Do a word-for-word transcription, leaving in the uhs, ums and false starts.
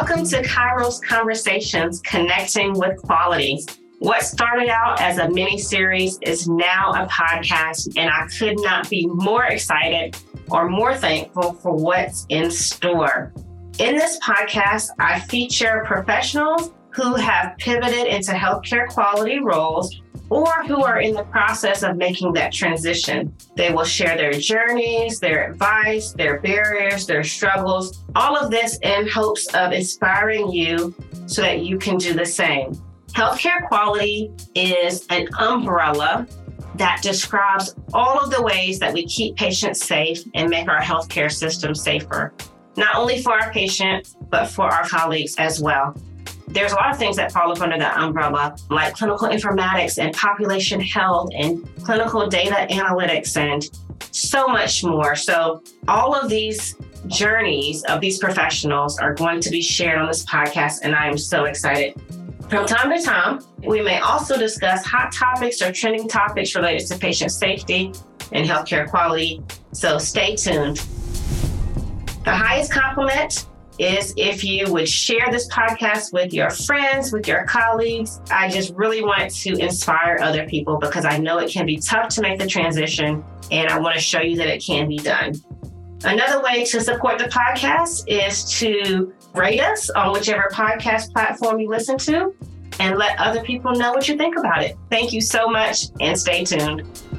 Welcome to Kairos Conversations: Connecting with Quality. What started out as a mini series is now a podcast, and I could not be more excited or more thankful for what's in store. In this podcast, I feature professionals who have pivoted into healthcare quality roles or who are in the process of making that transition. They will share their journeys, their advice, their barriers, their struggles, all of this in hopes of inspiring you so that you can do the same. Healthcare quality is an umbrella that describes all of the ways that we keep patients safe and make our healthcare system safer, not only for our patients, but for our colleagues as well. There's a lot of things that fall up under that umbrella, like clinical informatics and population health and clinical data analytics and so much more. So all of these journeys of these professionals are going to be shared on this podcast, and I am so excited. From time to time, we may also discuss hot topics or trending topics related to patient safety and healthcare quality, so stay tuned. The highest compliment is if you would share this podcast with your friends, with your colleagues. I just really want to inspire other people because I know it can be tough to make the transition, and I want to show you that it can be done. Another way to support the podcast is to rate us on whichever podcast platform you listen to and let other people know what you think about it. Thank you so much, and stay tuned.